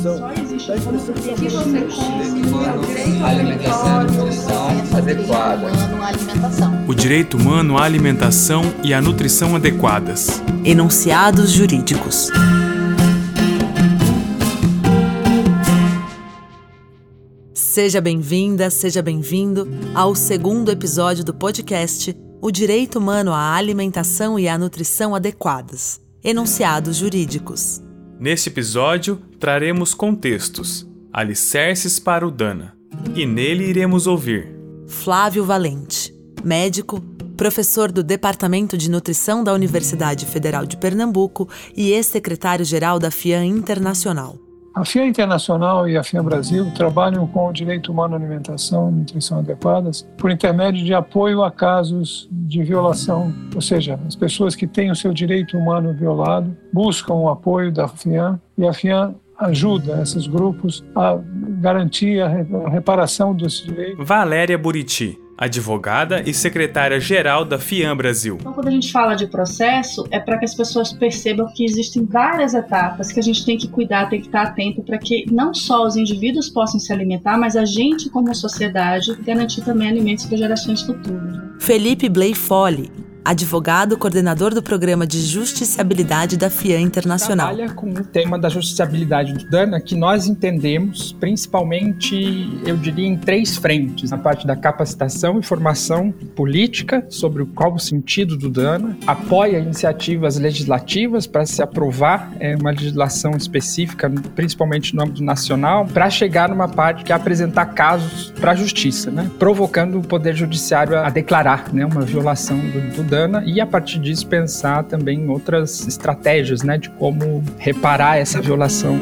discussão da expressão de o direito humano à alimentação e à nutrição adequadas. Enunciados jurídicos. Seja bem-vinda, seja bem-vindo ao segundo episódio do podcast O Direito Humano à Alimentação e à Nutrição Adequadas, Enunciados Jurídicos. Neste episódio, traremos contextos, alicerces para o Dhana, e nele iremos ouvir Flávio Valente, médico, professor do Departamento de Nutrição da Universidade Federal de Pernambuco e ex-secretário-geral da FIAN Internacional. A FIAN Internacional e a FIAN Brasil trabalham com o direito humano à alimentação e nutrição adequadas por intermédio de apoio a casos de violação, ou seja, as pessoas que têm o seu direito humano violado buscam o apoio da FIAN e a FIAN ajuda esses grupos a garantir a reparação dos direitos. Valéria Burity, advogada e secretária-geral da FIAN Brasil. Então, quando a gente fala de processo, é para que as pessoas percebam que existem várias etapas que a gente tem que cuidar, tem que estar atento para que não só os indivíduos possam se alimentar, mas a gente, como sociedade, garantir também alimentos para gerações futuras. Felipe Bley Folly, advogado, coordenador do Programa de Justiciabilidade da FIAN Internacional. Trabalha com o tema da justiciabilidade do Dhana, que nós entendemos principalmente, eu diria, em três frentes. Na parte da capacitação e formação política, sobre qual o sentido do Dhana, apoia iniciativas legislativas para se aprovar uma legislação específica, principalmente no âmbito nacional, para chegar numa parte que é apresentar casos para a justiça, né? Provocando o Poder Judiciário a declarar, né, uma violação do Dhana e, a partir disso, pensar também em outras estratégias, né, de como reparar essa violação.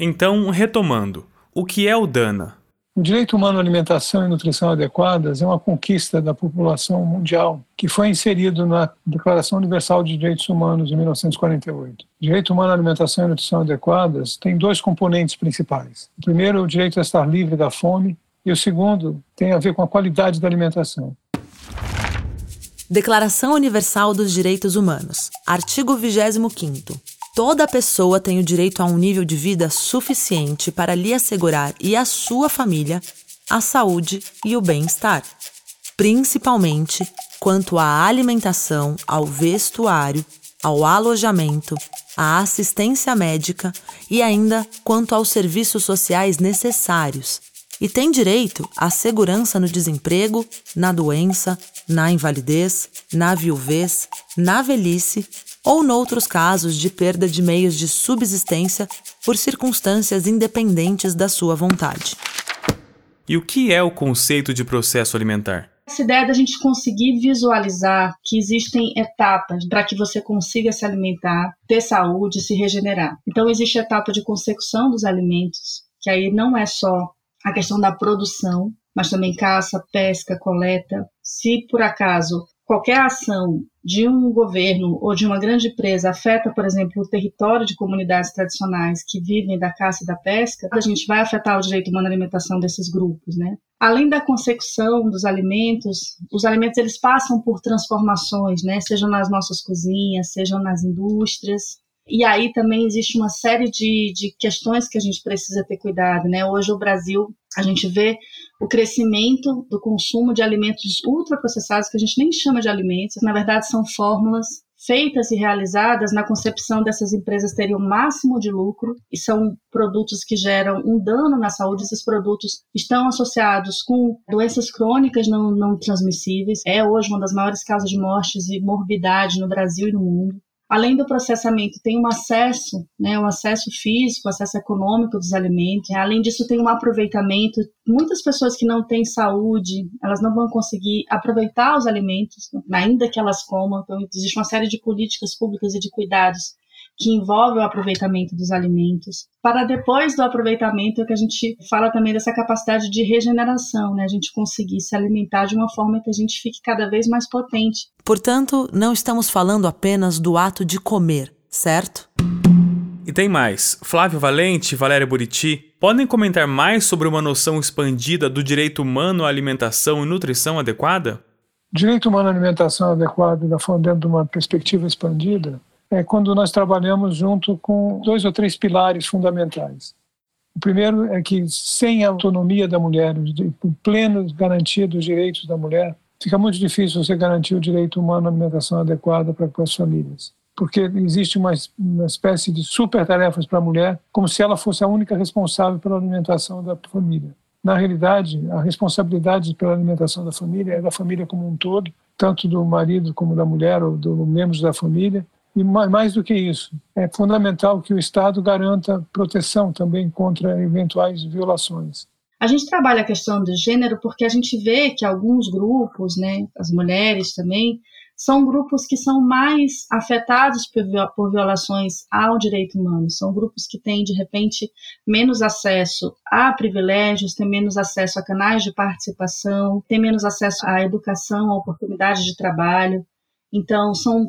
Então, retomando, o que é o Dhana? O direito humano à alimentação e nutrição adequadas é uma conquista da população mundial que foi inserido na Declaração Universal dos Direitos Humanos de 1948. O direito humano à alimentação e nutrição adequadas tem dois componentes principais. O primeiro é o direito a estar livre da fome e o segundo tem a ver com a qualidade da alimentação. Declaração Universal dos Direitos Humanos, artigo 25º. Toda pessoa tem o direito a um nível de vida suficiente para lhe assegurar e à sua família a saúde e o bem-estar, principalmente quanto à alimentação, ao vestuário, ao alojamento, à assistência médica e ainda quanto aos serviços sociais necessários, e tem direito à segurança no desemprego, na doença, na invalidez, na viuvez, na velhice ou noutros casos de perda de meios de subsistência por circunstâncias independentes da sua vontade. E o que é o conceito de processo alimentar? Essa ideia da gente conseguir visualizar que existem etapas para que você consiga se alimentar, ter saúde, se regenerar. Então existe a etapa de consecução dos alimentos, que aí não é só a questão da produção, mas também caça, pesca, coleta. Se por acaso qualquer ação de um governo ou de uma grande empresa afeta, por exemplo, o território de comunidades tradicionais que vivem da caça e da pesca, a gente vai afetar o direito humano à alimentação desses grupos, né? Além da consecução dos alimentos, os alimentos eles passam por transformações, né? Sejam nas nossas cozinhas, sejam nas indústrias. E aí também existe uma série de questões que a gente precisa ter cuidado, né? Hoje o Brasil, a gente vê o crescimento do consumo de alimentos ultraprocessados, que a gente nem chama de alimentos, na verdade são fórmulas feitas e realizadas na concepção dessas empresas terem o máximo de lucro, e são produtos que geram um dano na saúde. Esses produtos estão associados com doenças crônicas não transmissíveis. É hoje uma das maiores causas de mortes e morbidade no Brasil e no mundo. Além do processamento, tem um acesso, né, um acesso físico, um acesso econômico dos alimentos. Além disso, tem um aproveitamento. Muitas pessoas que não têm saúde, elas não vão conseguir aproveitar os alimentos, ainda que elas comam. Então, existe uma série de políticas públicas e de cuidados que envolve o aproveitamento dos alimentos. Para depois do aproveitamento, é que a gente fala também dessa capacidade de regeneração, né? A gente conseguir se alimentar de uma forma que a gente fique cada vez mais potente. Portanto, não estamos falando apenas do ato de comer, certo? E E tem mais. Flávio Valente e Valéria Burity podem comentar mais sobre uma noção expandida do direito humano à alimentação e nutrição adequada? Direito humano à alimentação adequada, dentro de uma perspectiva expandida, é quando nós trabalhamos junto com 2 ou 3 pilares fundamentais. O primeiro é que, sem a autonomia da mulher, com plena garantia dos direitos da mulher, fica muito difícil você garantir o direito humano à alimentação adequada para as famílias. Porque existe uma espécie de super tarefas para a mulher, como se ela fosse a única responsável pela alimentação da família. Na realidade, a responsabilidade pela alimentação da família é da família como um todo, tanto do marido como da mulher ou dos membros da família. E mais do que isso, é fundamental que o Estado garanta proteção também contra eventuais violações. A gente trabalha a questão do gênero porque a gente vê que alguns grupos, né, as mulheres também, são grupos que são mais afetados por violações ao direito humano. São grupos que têm, de repente, menos acesso a privilégios, têm menos acesso a canais de participação, têm menos acesso à educação, a oportunidades de trabalho. Então, são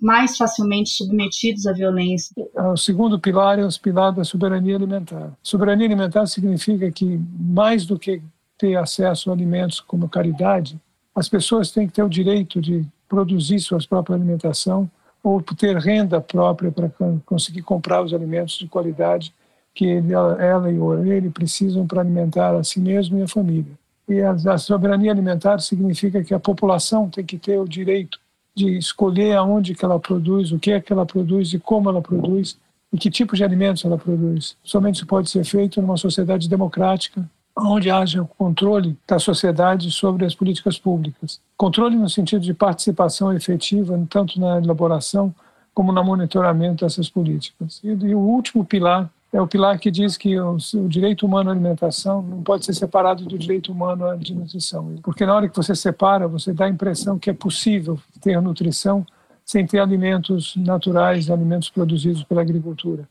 mais facilmente submetidos à violência. O segundo pilar é o pilar da soberania alimentar. Soberania alimentar significa que, mais do que ter acesso a alimentos como caridade, as pessoas têm que ter o direito de produzir suas próprias alimentação ou ter renda própria para conseguir comprar os alimentos de qualidade que ela ou ele precisam para alimentar a si mesmo e a família. E a soberania alimentar significa que a população tem que ter o direito de escolher aonde que ela produz, o que é que ela produz e como ela produz e que tipo de alimentos ela produz. Somente isso pode ser feito numa sociedade democrática, onde haja o controle da sociedade sobre as políticas públicas. Controle no sentido de participação efetiva, tanto na elaboração como no monitoramento dessas políticas. E o último pilar é o pilar que diz que o direito humano à alimentação não pode ser separado do direito humano à nutrição. Porque na hora que você separa, você dá a impressão que é possível ter nutrição sem ter alimentos naturais, alimentos produzidos pela agricultura.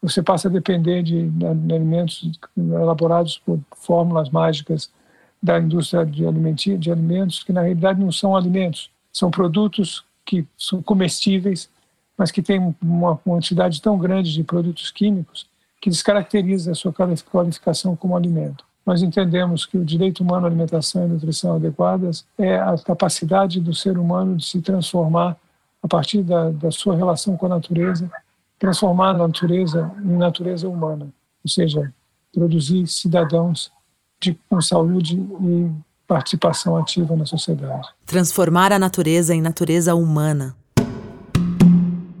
Você passa a depender de alimentos elaborados por fórmulas mágicas da indústria de alimentos, que na realidade não são alimentos, são produtos que são comestíveis, mas que têm uma quantidade tão grande de produtos químicos que descaracteriza a sua qualificação como alimento. Nós entendemos que o direito humano à alimentação e nutrição adequadas é a capacidade do ser humano de se transformar a partir da sua relação com a natureza, transformar a natureza em natureza humana, ou seja, produzir cidadãos com saúde e participação ativa na sociedade. Transformar a natureza em natureza humana.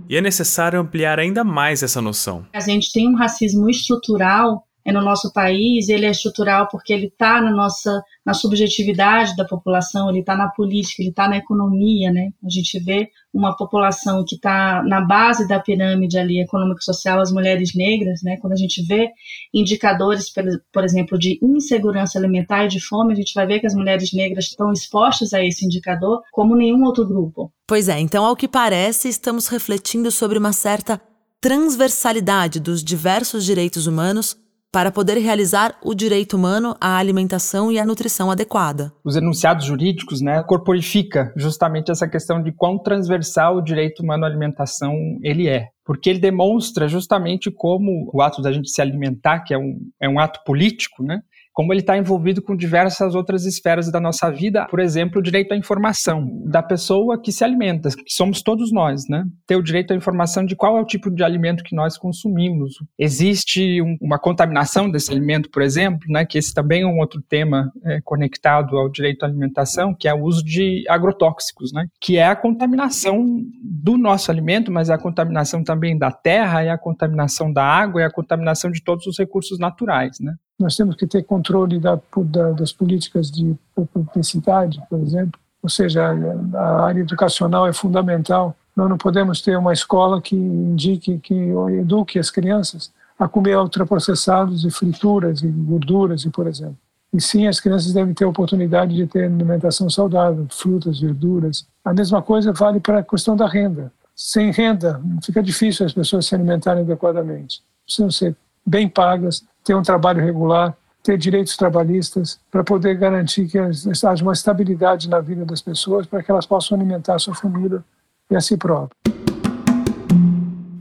E é necessário ampliar ainda mais essa noção. A gente tem um racismo estrutural no nosso país, ele é estrutural porque ele está na subjetividade da população, ele está na política, ele está na economia, né? A gente vê uma população que está na base da pirâmide ali, econômico-social, as mulheres negras, né? Quando a gente vê indicadores, por exemplo, de insegurança alimentar e de fome, a gente vai ver que as mulheres negras estão expostas a esse indicador como nenhum outro grupo. Pois é, então, ao que parece, estamos refletindo sobre uma certa transversalidade dos diversos direitos humanos para poder realizar o direito humano à alimentação e à nutrição adequada. Os enunciados jurídicos, né, corporifica justamente essa questão de quão transversal o direito humano à alimentação ele é, porque ele demonstra justamente como o ato da gente se alimentar, que é um ato político, né, como ele está envolvido com diversas outras esferas da nossa vida, por exemplo, o direito à informação da pessoa que se alimenta, que somos todos nós, né? Ter o direito à informação de qual é o tipo de alimento que nós consumimos. Existe uma contaminação desse alimento, por exemplo, né? Que esse também é um outro tema conectado ao direito à alimentação, que é o uso de agrotóxicos, né? Que é a contaminação do nosso alimento, mas é a contaminação também da terra, é a contaminação da água, é a contaminação de todos os recursos naturais, né? Nós temos que ter controle das políticas de publicidade, por exemplo. Ou seja, a área educacional é fundamental. Nós não podemos ter uma escola que indique, que eduque as crianças a comer ultraprocessados e frituras e gorduras, por exemplo. E sim, as crianças devem ter a oportunidade de ter alimentação saudável, frutas, verduras. A mesma coisa vale para a questão da renda. Sem renda, fica difícil as pessoas se alimentarem adequadamente. Precisam ser bem pagas, ter um trabalho regular, ter direitos trabalhistas, para poder garantir que haja uma estabilidade na vida das pessoas, para que elas possam alimentar a sua família e a si próprias.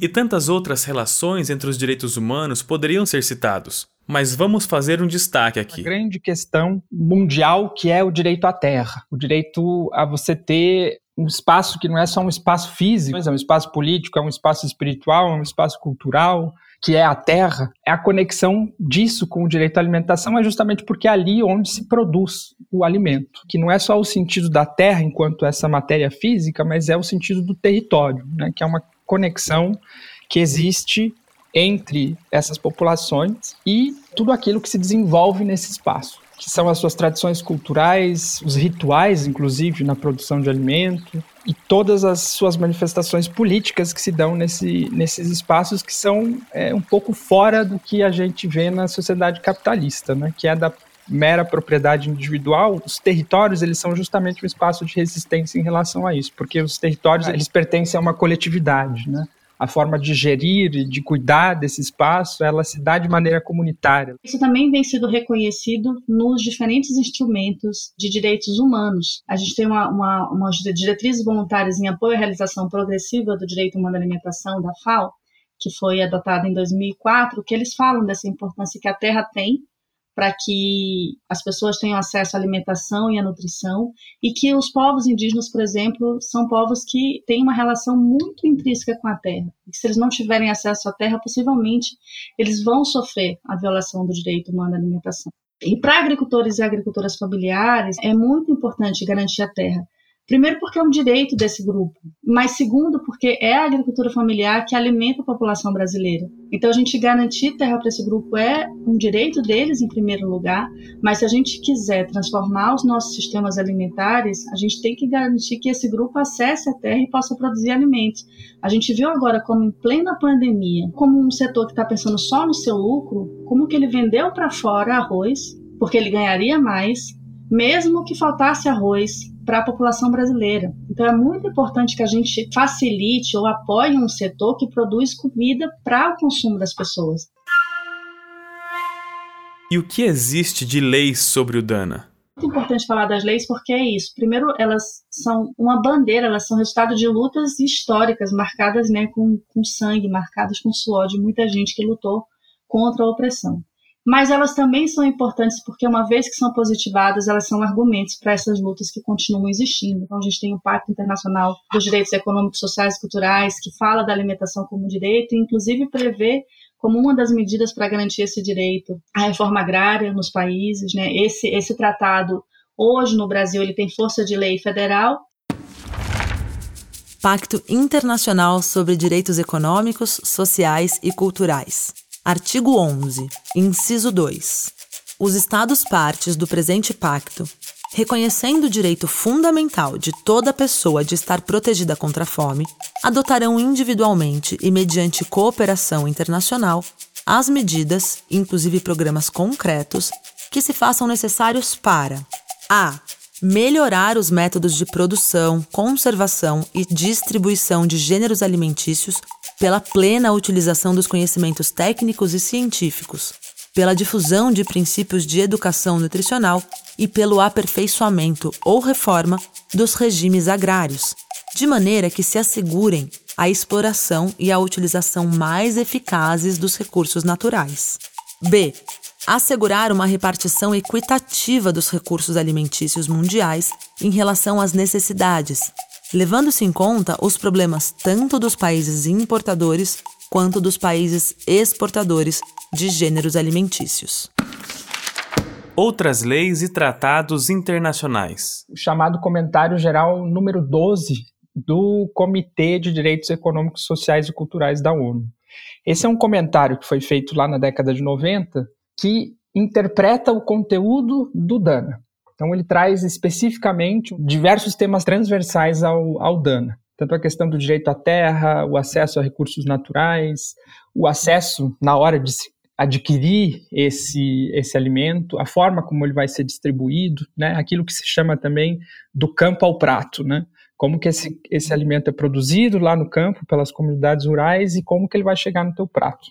e tantas outras relações entre os direitos humanos poderiam ser citados. Mas vamos fazer um destaque aqui. A grande questão mundial que é o direito à terra, o direito a você ter um espaço que não é só um espaço físico, mas é um espaço político, é um espaço espiritual, é um espaço cultural, que é a terra. A conexão disso com o direito à alimentação é justamente porque é ali onde se produz o alimento, que não é só o sentido da terra enquanto essa matéria física, mas é o sentido do território, né? Que é uma conexão que existe entre essas populações e tudo aquilo que se desenvolve nesse espaço, que são as suas tradições culturais, os rituais, inclusive, na produção de alimento, e todas as suas manifestações políticas que se dão nesses espaços que são um pouco fora do que a gente vê na sociedade capitalista, né? Que é da mera propriedade individual. Os territórios, eles são justamente um espaço de resistência em relação a isso, porque os territórios, eles pertencem a uma coletividade, né? A forma de gerir e de cuidar desse espaço, ela se dá de maneira comunitária. Isso também vem sendo reconhecido nos diferentes instrumentos de direitos humanos. A gente tem uma diretrizes voluntárias em apoio à realização progressiva do direito humano à alimentação, da FAO, que foi adotada em 2004, que eles falam dessa importância que a terra tem para que as pessoas tenham acesso à alimentação e à nutrição, e que os povos indígenas, por exemplo, são povos que têm uma relação muito intrínseca com a terra, e que se eles não tiverem acesso à terra, possivelmente eles vão sofrer a violação do direito humano à alimentação. E para agricultores e agricultoras familiares, é muito importante garantir a terra. Primeiro, porque é um direito desse grupo, mas segundo, porque é a agricultura familiar que alimenta a população brasileira. Então, a gente garantir terra para esse grupo é um direito deles, em primeiro lugar, mas se a gente quiser transformar os nossos sistemas alimentares, a gente tem que garantir que esse grupo acesse a terra e possa produzir alimentos. A gente viu agora como, em plena pandemia, como um setor que está pensando só no seu lucro, como que ele vendeu para fora arroz, porque ele ganharia mais, mesmo que faltasse arroz para a população brasileira. Então é muito importante que a gente facilite ou apoie um setor que produz comida para o consumo das pessoas. E o que existe de leis sobre o Dhana? É muito importante falar das leis porque é isso. Primeiro, elas são uma bandeira, elas são resultado de lutas históricas, marcadas, né, com sangue, marcadas com suor de muita gente que lutou contra a opressão. Mas elas também são importantes porque, uma vez que são positivadas, elas são argumentos para essas lutas que continuam existindo. Então, a gente tem o Pacto Internacional dos Direitos Econômicos, Sociais e Culturais, que fala da alimentação como direito e, inclusive, prevê como uma das medidas para garantir esse direito a reforma agrária nos países, né? Esse tratado, hoje, no Brasil, ele tem força de lei federal. Pacto Internacional sobre Direitos Econômicos, Sociais e Culturais. Artigo 11, inciso 2. Os Estados partes do presente pacto, reconhecendo o direito fundamental de toda pessoa de estar protegida contra a fome, adotarão individualmente e mediante cooperação internacional as medidas, inclusive programas concretos, que se façam necessários para: a. melhorar os métodos de produção, conservação e distribuição de gêneros alimentícios pela plena utilização dos conhecimentos técnicos e científicos, pela difusão de princípios de educação nutricional e pelo aperfeiçoamento ou reforma dos regimes agrários, de maneira que se assegurem a exploração e a utilização mais eficazes dos recursos naturais. B. Assegurar uma repartição equitativa dos recursos alimentícios mundiais em relação às necessidades, levando-se em conta os problemas tanto dos países importadores quanto dos países exportadores de gêneros alimentícios. Outras leis e tratados internacionais. O chamado Comentário Geral número 12 do Comitê de Direitos Econômicos, Sociais e Culturais da ONU. Esse é um comentário que foi feito lá na década de 90, que interpreta o conteúdo do Dhana. Então ele traz especificamente diversos temas transversais ao Dhana. Tanto a questão do direito à terra, o acesso a recursos naturais, o acesso na hora de se adquirir esse alimento, a forma como ele vai ser distribuído, né? Aquilo que se chama também do campo ao prato, né? Como que esse alimento é produzido lá no campo, pelas comunidades rurais, e como que ele vai chegar no teu prato.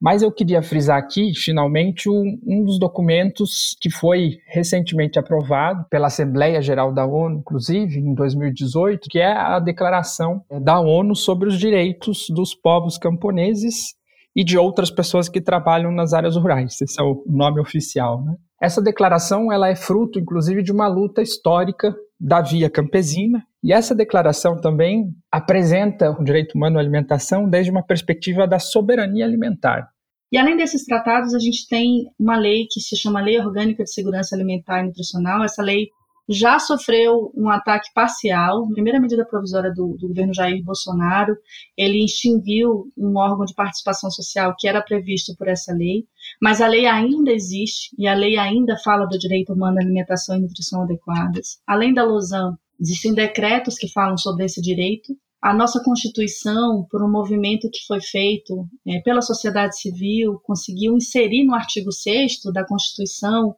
Mas eu queria frisar aqui, finalmente, um dos documentos que foi recentemente aprovado pela Assembleia Geral da ONU, inclusive, em 2018, que é a Declaração da ONU sobre os Direitos dos Povos Camponeses e de outras pessoas que trabalham nas áreas rurais. Esse é o nome oficial, né? Essa declaração ela é fruto, inclusive, de uma luta histórica da Via Campesina, e essa declaração também apresenta o direito humano à alimentação desde uma perspectiva da soberania alimentar. E além desses tratados, a gente tem uma lei que se chama Lei Orgânica de Segurança Alimentar e Nutricional. Essa lei já sofreu um ataque parcial. A primeira medida provisória do governo Jair Bolsonaro, ele extinguiu um órgão de participação social que era previsto por essa lei, mas a lei ainda existe e a lei ainda fala do direito humano à alimentação e nutrição adequadas. Além da Losan, existem decretos que falam sobre esse direito. A nossa Constituição, por um movimento que foi feito pela sociedade civil, conseguiu inserir no artigo 6º da Constituição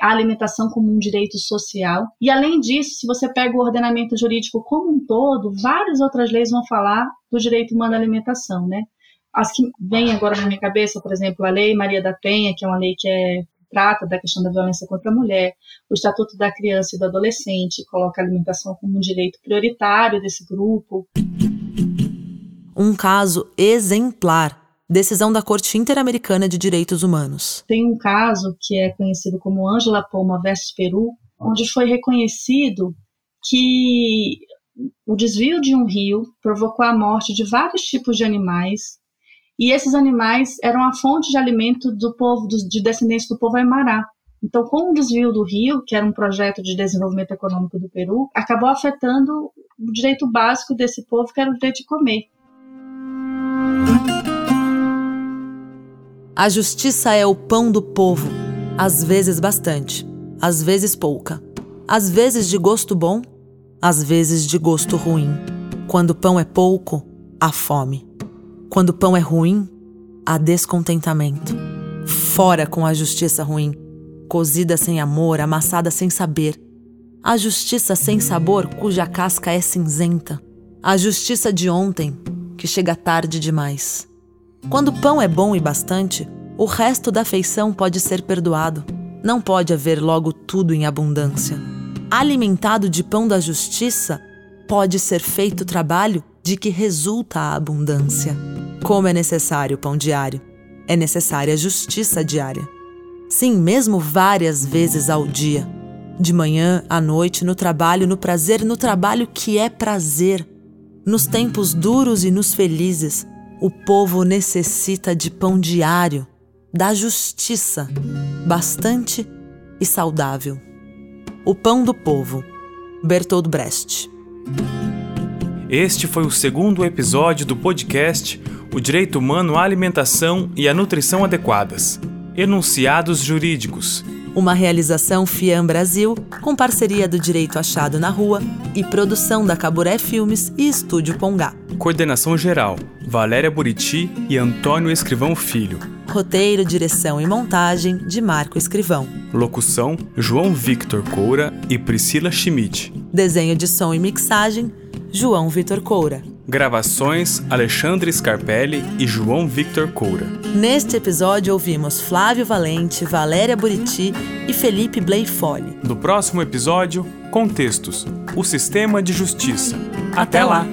a alimentação como um direito social. E, além disso, se você pega o ordenamento jurídico como um todo, várias outras leis vão falar do direito humano à alimentação, né? As que vêm agora na minha cabeça, por exemplo, a Lei Maria da Penha, que é uma lei que trata da questão da violência contra a mulher, o Estatuto da Criança e do Adolescente coloca a alimentação como um direito prioritário desse grupo. Um caso exemplar. Decisão da Corte Interamericana de Direitos Humanos. Tem um caso que é conhecido como Angela Poma versus Peru, onde foi reconhecido que o desvio de um rio provocou a morte de vários tipos de animais, e esses animais eram a fonte de alimento do povo, de descendentes do povo Aimará. Então, com o desvio do rio, que era um projeto de desenvolvimento econômico do Peru, acabou afetando o direito básico desse povo, que era o direito de comer. A justiça é o pão do povo, às vezes bastante, às vezes pouca, às vezes de gosto bom, às vezes de gosto ruim. Quando o pão é pouco, há fome. Quando o pão é ruim, há descontentamento. Fora com a justiça ruim, cozida sem amor, amassada sem saber. A justiça sem sabor, cuja casca é cinzenta. A justiça de ontem, que chega tarde demais. Quando o pão é bom e bastante, o resto da feição pode ser perdoado. Não pode haver logo tudo em abundância. Alimentado de pão da justiça, pode ser feito o trabalho de que resulta a abundância. Como é necessário o pão diário, é necessária a justiça diária. Sim, mesmo várias vezes ao dia. De manhã, à noite, no trabalho, no prazer, no trabalho que é prazer. Nos tempos duros e nos felizes, o povo necessita de pão diário, da justiça, bastante e saudável. O pão do povo, Bertold Brecht. Este foi o segundo episódio do podcast O Direito Humano à Alimentação e à Nutrição Adequadas, Enunciados Jurídicos. Uma realização FIAN Brasil, com parceria do Direito Achado na Rua e produção da Caburé Filmes e Estúdio Pongá. Coordenação geral, Valéria Burity e Antônio Escrivão Filho. Roteiro, direção e montagem, de Marco Escrivão. Locução, João Victor Coura e Priscila Schmidt. Desenho de som e mixagem, João Victor Coura. Gravações, Alexandre Scarpelli e João Victor Coura. Neste episódio ouvimos Flávio Valente, Valéria Burity e Felipe Bley Folly. No próximo episódio, Contextos, o Sistema de Justiça. Até lá!